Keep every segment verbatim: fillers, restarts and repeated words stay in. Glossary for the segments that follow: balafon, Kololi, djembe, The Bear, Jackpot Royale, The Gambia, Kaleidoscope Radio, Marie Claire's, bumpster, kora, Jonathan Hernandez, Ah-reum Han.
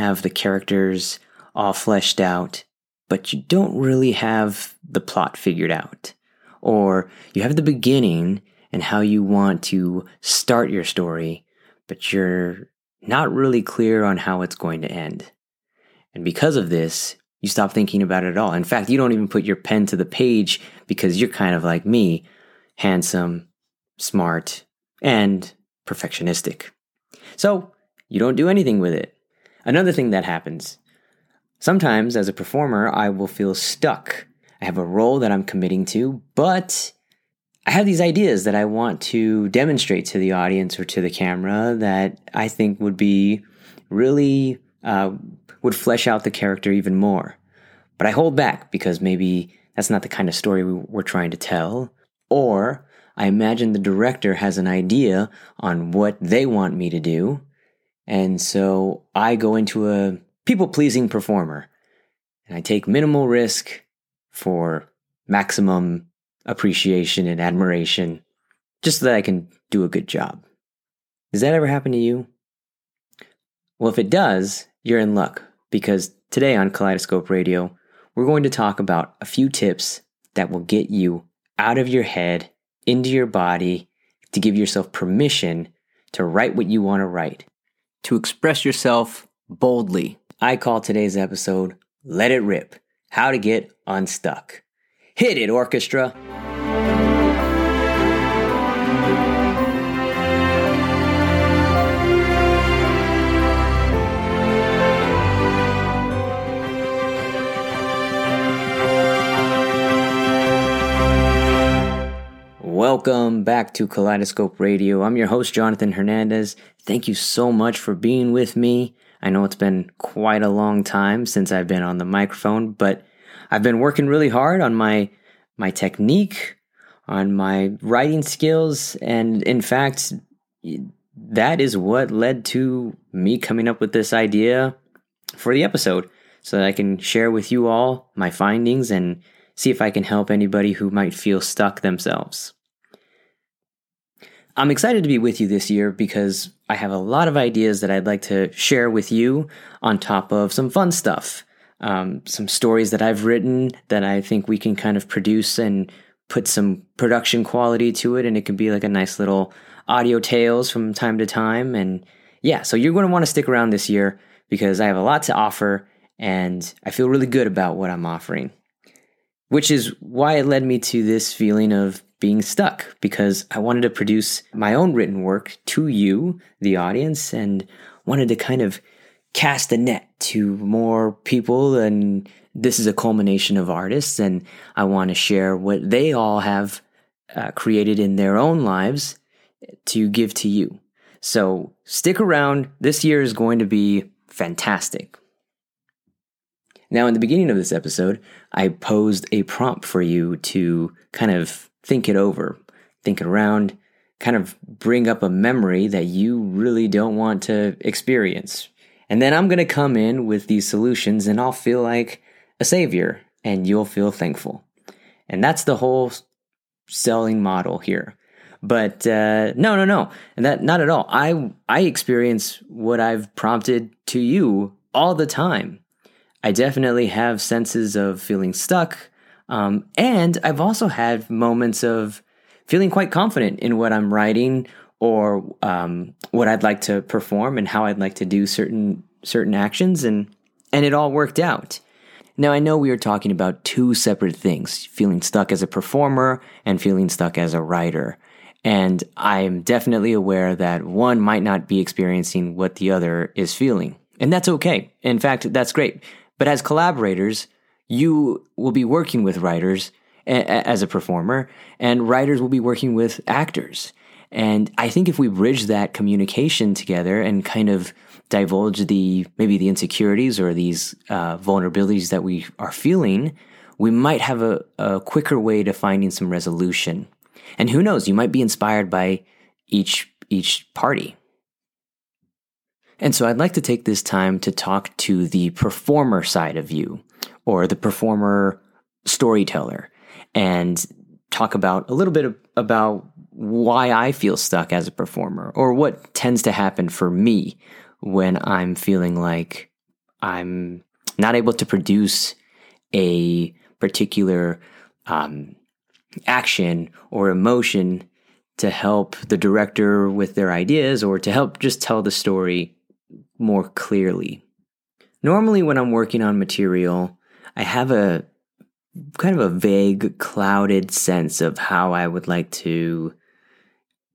have the characters all fleshed out, but you don't really have the plot figured out. Or you have the beginning and how you want to start your story, but you're not really clear on how it's going to end. And because of this, you stop thinking about it at all. In fact, you don't even put your pen to the page because you're kind of like me, handsome, smart, and perfectionistic. So you don't do anything with it. Another thing that happens. Sometimes as a performer, I will feel stuck. I have a role that I'm committing to, but I have these ideas that I want to demonstrate to the audience or to the camera that I think would be really, uh, would flesh out the character even more. But I hold back because maybe that's not the kind of story we're trying to tell. Or I imagine the director has an idea on what they want me to do. And so I go into a people-pleasing performer and I take minimal risk for maximum appreciation and admiration, just so that I can do a good job. Does that ever happen to you? Well, if it does, you're in luck, because today on Kaleidoscope Radio, we're going to talk about a few tips that will get you out of your head, into your body, to give yourself permission to write what you want to write, to express yourself boldly. I call today's episode, Let It Rip, How to Get Unstuck. Hit it, orchestra! Welcome back to Kaleidoscope Radio. I'm your host, Jonathan Hernandez. Thank you so much for being with me. I know it's been quite a long time since I've been on the microphone, but I've been working really hard on my my technique, on my writing skills, and in fact, that is what led to me coming up with this idea for the episode, so that I can share with you all my findings and see if I can help anybody who might feel stuck themselves. I'm excited to be with you this year because I have a lot of ideas that I'd like to share with you on top of some fun stuff. Um, some stories that I've written that I think we can kind of produce and put some production quality to it, and it can be like a nice little audio tales from time to time. And yeah, so you're going to want to stick around this year because I have a lot to offer, and I feel really good about what I'm offering, which is why it led me to this feeling of being stuck, because I wanted to produce my own written work to you, the audience, and wanted to kind of cast a net to more people, and this is a culmination of artists, and I want to share what they all have uh, created in their own lives to give to you. So stick around. This year is going to be fantastic. Now, in the beginning of this episode, I posed a prompt for you to kind of think it over, think it around, kind of bring up a memory that you really don't want to experience. And then I'm going to come in with these solutions and I'll feel like a savior and you'll feel thankful. And that's the whole selling model here. But uh, no, no, no, and that not at all. I I experience what I've prompted to you all the time. I definitely have senses of feeling stuck. Um, and I've also had moments of feeling quite confident in what I'm writing or um, what I'd like to perform and how I'd like to do certain certain actions, and and it all worked out. Now, I know we are talking about two separate things, feeling stuck as a performer and feeling stuck as a writer. And I'm definitely aware that one might not be experiencing what the other is feeling, and that's okay. In fact, that's great. But as collaborators, you will be working with writers a- as a performer, and writers will be working with actors. And I think if we bridge that communication together and kind of divulge the maybe the insecurities or these uh, vulnerabilities that we are feeling, we might have a, a quicker way to finding some resolution. And who knows, you might be inspired by each each party. And so I'd like to take this time to talk to the performer side of you, or the performer storyteller, and talk about a little bit of, about why I feel stuck as a performer, or what tends to happen for me when I'm feeling like I'm not able to produce a particular um, action or emotion to help the director with their ideas or to help just tell the story more clearly. Normally when I'm working on material, I have a kind of a vague, clouded sense of how I would like to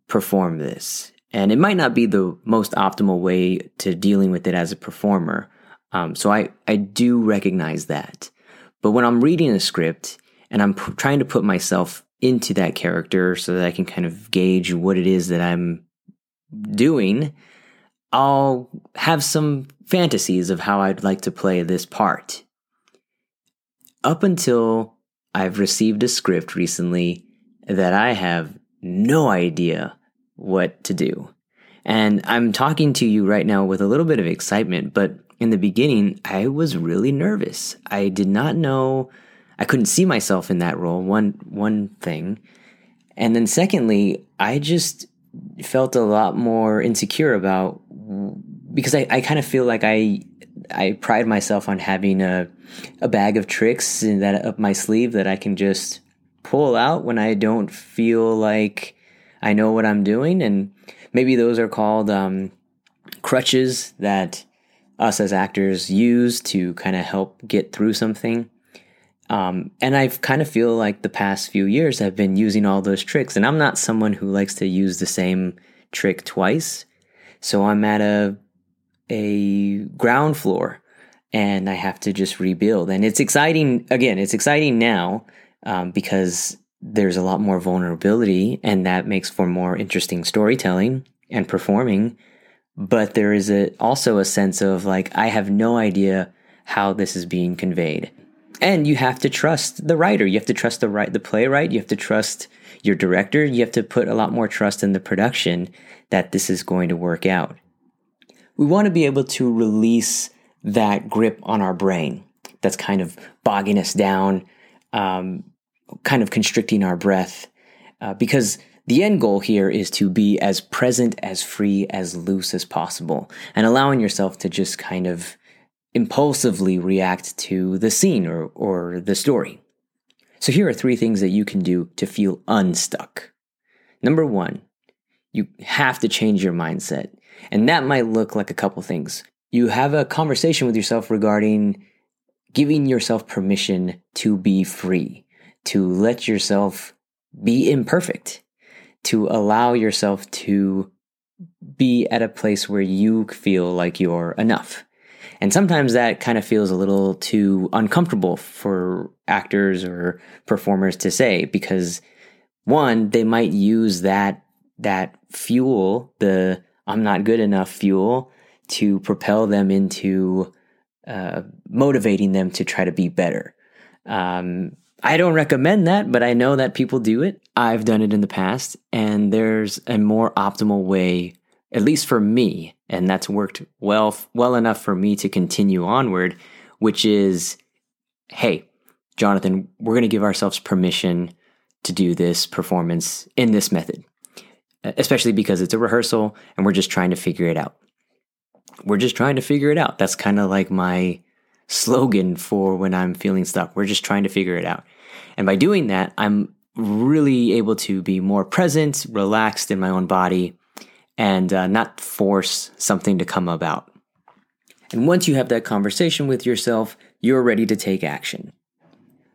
perform this. And it might not be the most optimal way to dealing with it as a performer. Um, so I, I do recognize that. But when I'm reading a script and I'm p- trying to put myself into that character so that I can kind of gauge what it is that I'm doing, I'll have some fantasies of how I'd like to play this part. Up until I've received a script recently that I have no idea what to do. And I'm talking to you right now with a little bit of excitement, but in the beginning, I was really nervous. I did not know, I couldn't see myself in that role, one one thing. And then secondly, I just felt a lot more insecure about, because I, I kind of feel like I I pride myself on having a, a bag of tricks in that up my sleeve that I can just pull out when I don't feel like I know what I'm doing. And maybe those are called um, crutches that us as actors use to kind of help get through something. Um, and I kind of feel like the past few years I've been using all those tricks, and I'm not someone who likes to use the same trick twice. So I'm at a, a ground floor and I have to just rebuild. And it's exciting. Again, it's exciting now um, because there's a lot more vulnerability, and that makes for more interesting storytelling and performing. But there is a, also a sense of like, I have no idea how this is being conveyed. And you have to trust the writer. You have to trust the right, the playwright. You have to trust your director. You have to put a lot more trust in the production that this is going to work out. We want to be able to release that grip on our brain that's kind of bogging us down, um, kind of constricting our breath, uh, because the end goal here is to be as present, as free, as loose as possible, and allowing yourself to just kind of impulsively react to the scene or, or the story. So here are three things that you can do to feel unstuck. Number one, you have to change your mindset. And that might look like a couple things. You have a conversation with yourself regarding giving yourself permission to be free, to let yourself be imperfect, to allow yourself to be at a place where you feel like you're enough. And sometimes that kind of feels a little too uncomfortable for actors or performers to say, because one, they might use that that fuel, the I'm not good enough fuel, to propel them into uh, motivating them to try to be better. Um, I don't recommend that, but I know that people do it. I've done it in the past, and there's a more optimal way, at least for me, and that's worked well, well enough for me to continue onward, which is, hey, Jonathan, we're going to give ourselves permission to do this performance in this method, especially because it's a rehearsal and we're just trying to figure it out. We're just trying to figure it out. That's kind of like my slogan for when I'm feeling stuck. We're just trying to figure it out. And by doing that, I'm really able to be more present, relaxed in my own body, and uh, not force something to come about. And once you have that conversation with yourself, you're ready to take action,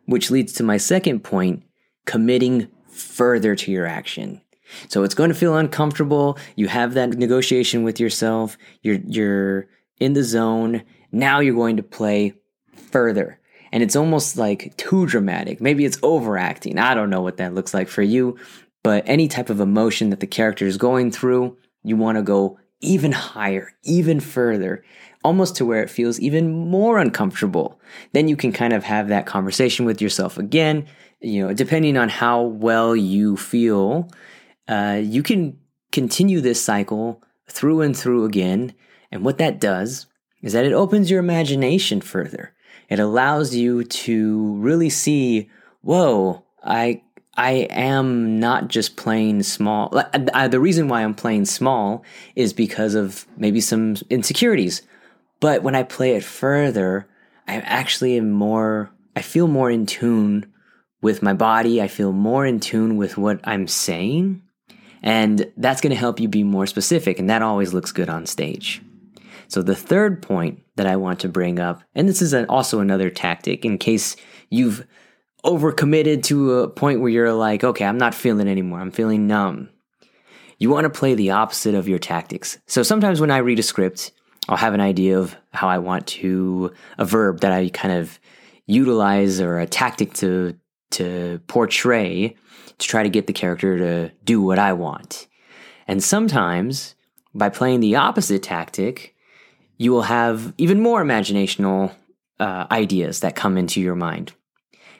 which leads to my second point, committing further to your action. So it's going to feel uncomfortable. You have that negotiation with yourself. You're you're in the zone. Now you're going to play further. And it's almost like too dramatic. Maybe it's overacting. I don't know what that looks like for you, but any type of emotion that the character is going through, you want to go even higher, even further, almost to where it feels even more uncomfortable. Then you can kind of have that conversation with yourself again, you know, depending on how well you feel. Uh, you can continue this cycle through and through again. And what that does is that it opens your imagination further. It allows you to really see, whoa, I I am not just playing small. I, I, the reason why I'm playing small is because of maybe some insecurities. But when I play it further, I'm actually more, I feel more in tune with my body. I feel more in tune with what I'm saying. And that's going to help you be more specific. And that always looks good on stage. So the third point that I want to bring up, and this is an, also another tactic in case you've overcommitted to a point where you're like, okay, I'm not feeling anymore. I'm feeling numb. You want to play the opposite of your tactics. So sometimes when I read a script, I'll have an idea of how I want to, a verb that I kind of utilize or a tactic to, to portray to try to get the character to do what I want. And sometimes by playing the opposite tactic, you will have even more imaginational uh, ideas that come into your mind.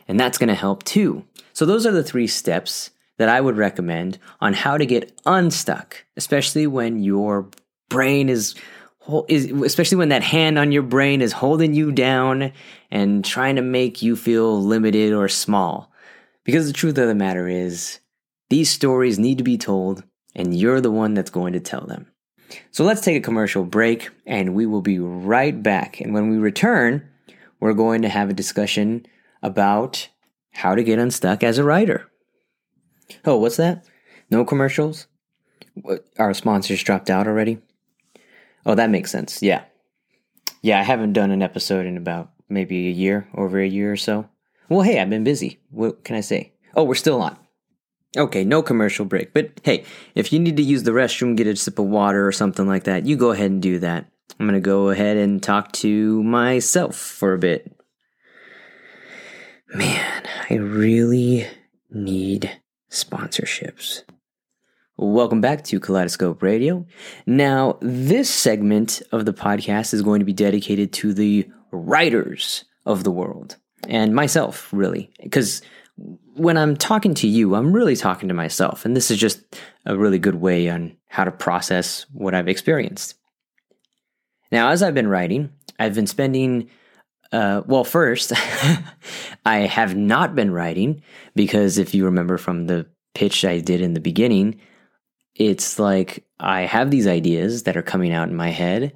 And that's going to help too. So those are the three steps that I would recommend on how to get unstuck, especially when your brain is, is, especially when that hand on your brain is holding you down and trying to make you feel limited or small. Because the truth of the matter is, these stories need to be told, and you're the one that's going to tell them. So let's take a commercial break, and we will be right back. And when we return, we're going to have a discussion about how to get unstuck as a writer. Oh, what's that? No commercials? What, our sponsors dropped out already? Oh, that makes sense. Yeah. Yeah, I haven't done an episode in about maybe a year, over a year or so. Well, hey, I've been busy. What can I say? Oh, we're still on. Okay, no commercial break. But hey, if you need to use the restroom, get a sip of water or something like that, you go ahead and do that. I'm going to go ahead and talk to myself for a bit. Man, I really need sponsorships. Welcome back to Kaleidoscope Radio. Now, this segment of the podcast is going to be dedicated to the writers of the world and myself, really, because when I'm talking to you, I'm really talking to myself. And this is just a really good way on how to process what I've experienced. Now, as I've been writing, I've been spending, uh, well, first, I have not been writing because if you remember from the pitch I did in the beginning, it's like I have these ideas that are coming out in my head.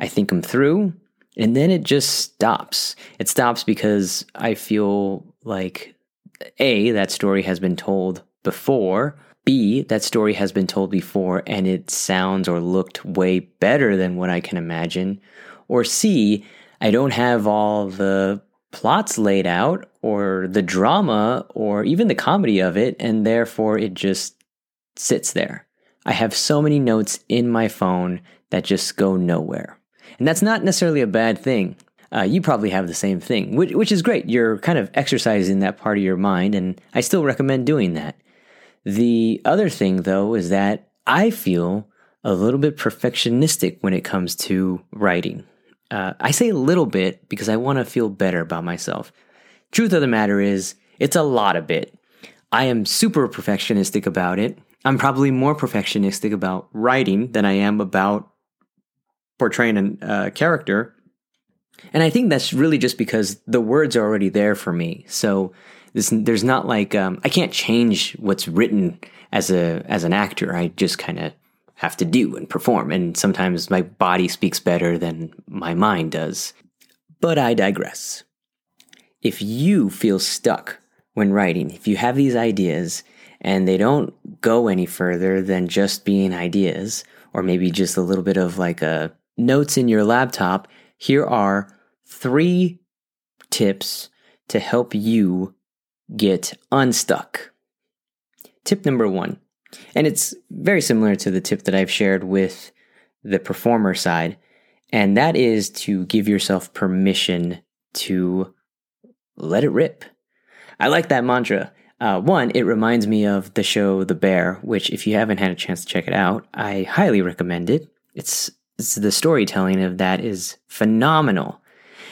I think them through, and then it just stops. It stops because I feel like A, that story has been told before. B, that story has been told before and it sounds or looked way better than what I can imagine. Or C, I don't have all the plots laid out or the drama or even the comedy of it, and therefore it just sits there. I have so many notes in my phone that just go nowhere. And that's not necessarily a bad thing. Uh, you probably have the same thing, which, which is great. You're kind of exercising that part of your mind, and I still recommend doing that. The other thing, though, is that I feel a little bit perfectionistic when it comes to writing. Uh, I say a little bit because I want to feel better about myself. Truth of the matter is, it's a lot of it. I am super perfectionistic about it. I'm probably more perfectionistic about writing than I am about portraying a uh, character. And I think that's really just because the words are already there for me. So this, there's not like, um, I can't change what's written as a as an actor. I just kind of have to do and perform. And sometimes my body speaks better than my mind does. But I digress. If you feel stuck when writing, if you have these ideas and they don't go any further than just being ideas, or maybe just a little bit of like a notes in your laptop, here are three tips to help you get unstuck. Tip number one, and it's very similar to the tip that I've shared with the performer side, and that is to give yourself permission to let it rip. I like that mantra. Uh, one, it reminds me of the show The Bear, which if you haven't had a chance to check it out, I highly recommend it. It's It's the storytelling of that is phenomenal.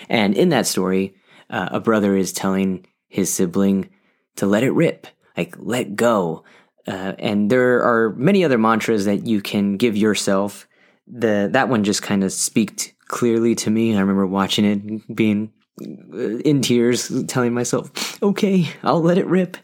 And in that story, uh, a brother is telling his sibling to let it rip, like let go. Uh, and there are many other mantras that you can give yourself. The that one just kind of speaked clearly to me. I remember watching it, being in tears, telling myself, okay, I'll let it rip.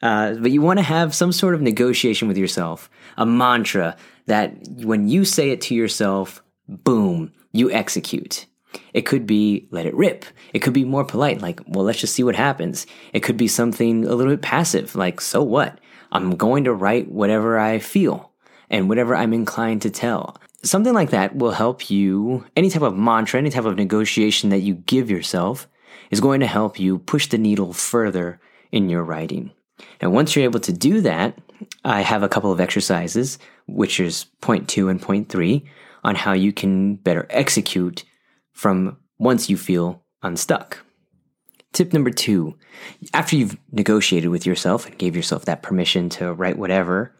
Uh, but you want to have some sort of negotiation with yourself, a mantra that when you say it to yourself, boom, you execute. It could be let it rip. It could be more polite, like, well, let's just see what happens. It could be something a little bit passive, like, so what? I'm going to write whatever I feel and whatever I'm inclined to tell. Something like that will help you. Any type of mantra, any type of negotiation that you give yourself is going to help you push the needle further in your writing. And once you're able to do that, I have a couple of exercises, which is point two and point three, on how you can better execute from once you feel unstuck. Tip number two, after you've negotiated with yourself and gave yourself that permission to write whatever,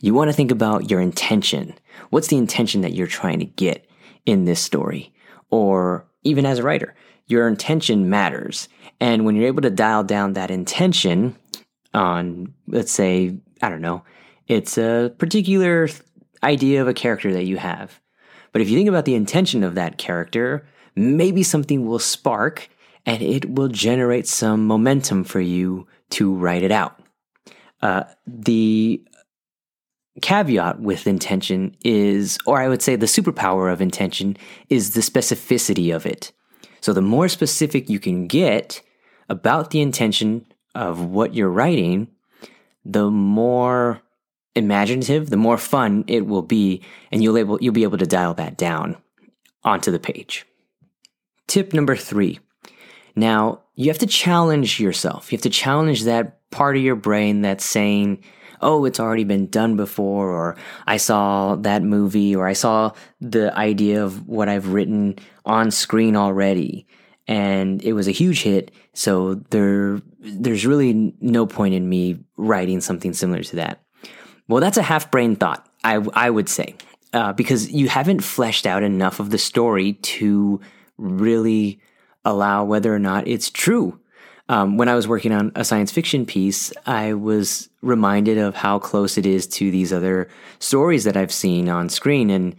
you want to think about your intention. What's the intention that you're trying to get in this story? Or even as a writer, your intention matters. And when you're able to dial down that intention on, let's say, I don't know, it's a particular idea of a character that you have. But if you think about the intention of that character, maybe something will spark and it will generate some momentum for you to write it out. Uh, the caveat with intention is, or I would say the superpower of intention is the specificity of it. So the more specific you can get about the intention of what you're writing, the more imaginative, the more fun it will be, and you'll able, you'll be able to dial that down onto the page. Tip number three. Now, you have to challenge yourself. You have to challenge that part of your brain that's saying, oh, it's already been done before, or I saw that movie, or I saw the idea of what I've written on screen already, and it was a huge hit, so there, there's really no point in me writing something similar to that. Well, that's a half-brain thought, I, I would say, uh, because you haven't fleshed out enough of the story to really allow whether or not it's true. Um, when I was working on a science fiction piece, I was reminded of how close it is to these other stories that I've seen on screen. And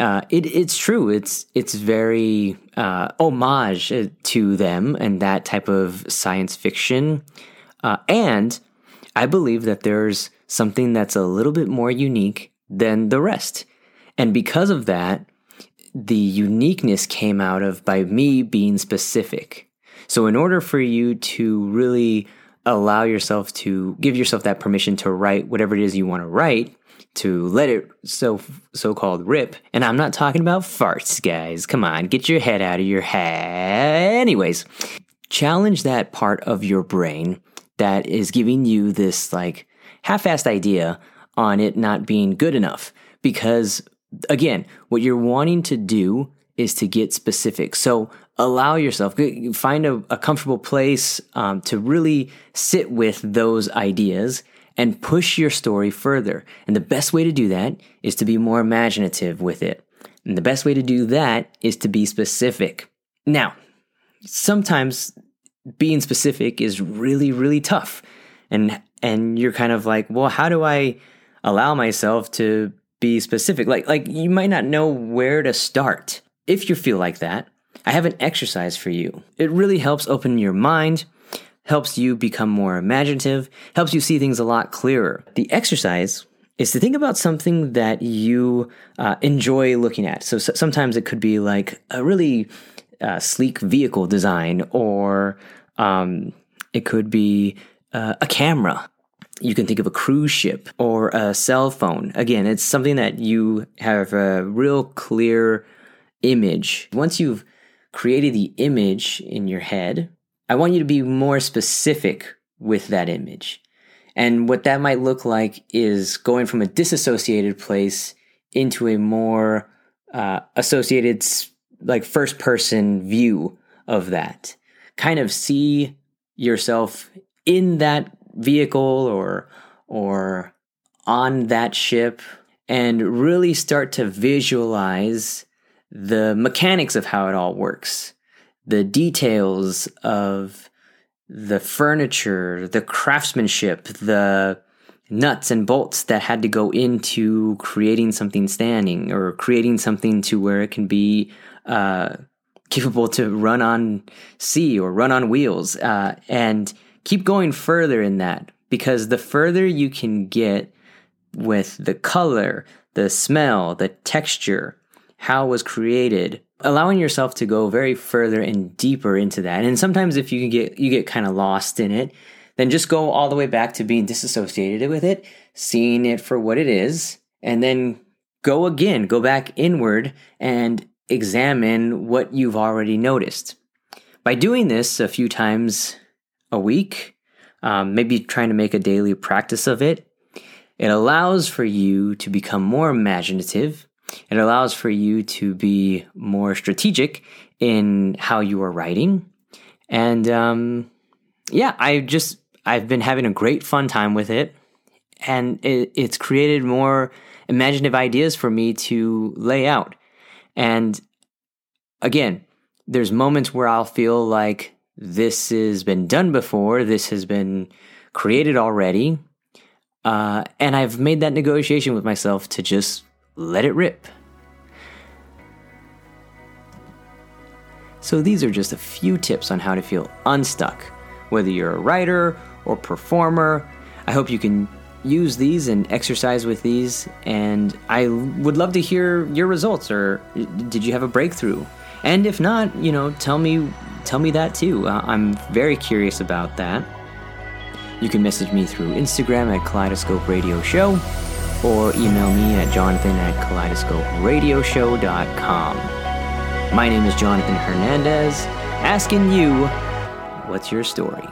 uh, it, it's true. It's it's very uh, homage to them and that type of science fiction. Uh, and I believe that there's something that's a little bit more unique than the rest. And because of that, the uniqueness came out of by me being specific. So in order for you to really allow yourself to give yourself that permission to write whatever it is you want to write, to let it so, so-called rip, and I'm not talking about farts, guys. Come on, get your head out of your head. Anyways, challenge that part of your brain that is giving you this like half-assed idea on it not being good enough. Because again, what you're wanting to do is to get specific. So allow yourself, find a, a comfortable place um, to really sit with those ideas and push your story further. And the best way to do that is to be more imaginative with it. And the best way to do that is to be specific. Now, sometimes being specific is really, really tough. And, and you're kind of like, well, how do I allow myself to be specific? Like, like you might not know where to start. If you feel like that, I have an exercise for you. It really helps open your mind, helps you become more imaginative, helps you see things a lot clearer. The exercise is to think about something that you uh, enjoy looking at. So, so sometimes it could be like a really uh, sleek vehicle design, or um, it could be uh, a camera. You can think of a cruise ship or a cell phone. Again, it's something that you have a real clear image. Once you've created the image in your head, I want you to be more specific with that image. And what that might look like is going from a disassociated place into a more uh, associated, like first person view of that. Kind of see yourself in that vehicle or, or on that ship, and really start to visualize the mechanics of how it all works, the details of the furniture, the craftsmanship, the nuts and bolts that had to go into creating something standing or creating something to where it can be uh, capable to run on sea or run on wheels. Uh, and keep going further in that, because the further you can get with the color, the smell, the texture, how it was created, allowing yourself to go very further and deeper into that. And sometimes if you get you get kind of lost in it, then just go all the way back to being disassociated with it, seeing it for what it is, and then go again, go back inward and examine what you've already noticed. By doing this a few times a week, um, maybe trying to make a daily practice of it, it allows for you to become more imaginative. It allows for you to be more strategic in how you are writing. And um, yeah, I just, I've been having a great fun time with it. And it, it's created more imaginative ideas for me to lay out. And again, there's moments where I'll feel like this has been done before, this has been created already. Uh, and I've made that negotiation with myself to just let it rip. So these are just a few tips on how to feel unstuck, whether you're a writer or performer. I hope you can use these and exercise with these, and I would love to hear your results, or did you have a breakthrough? And if not, you know, tell me tell me that too. Uh, I'm very curious about that. You can message me through Instagram at Kaleidoscope Radio Show, or email me at jonathan at kaleidoscope radio show dot com. My name is Jonathan Hernandez, asking you, what's your story?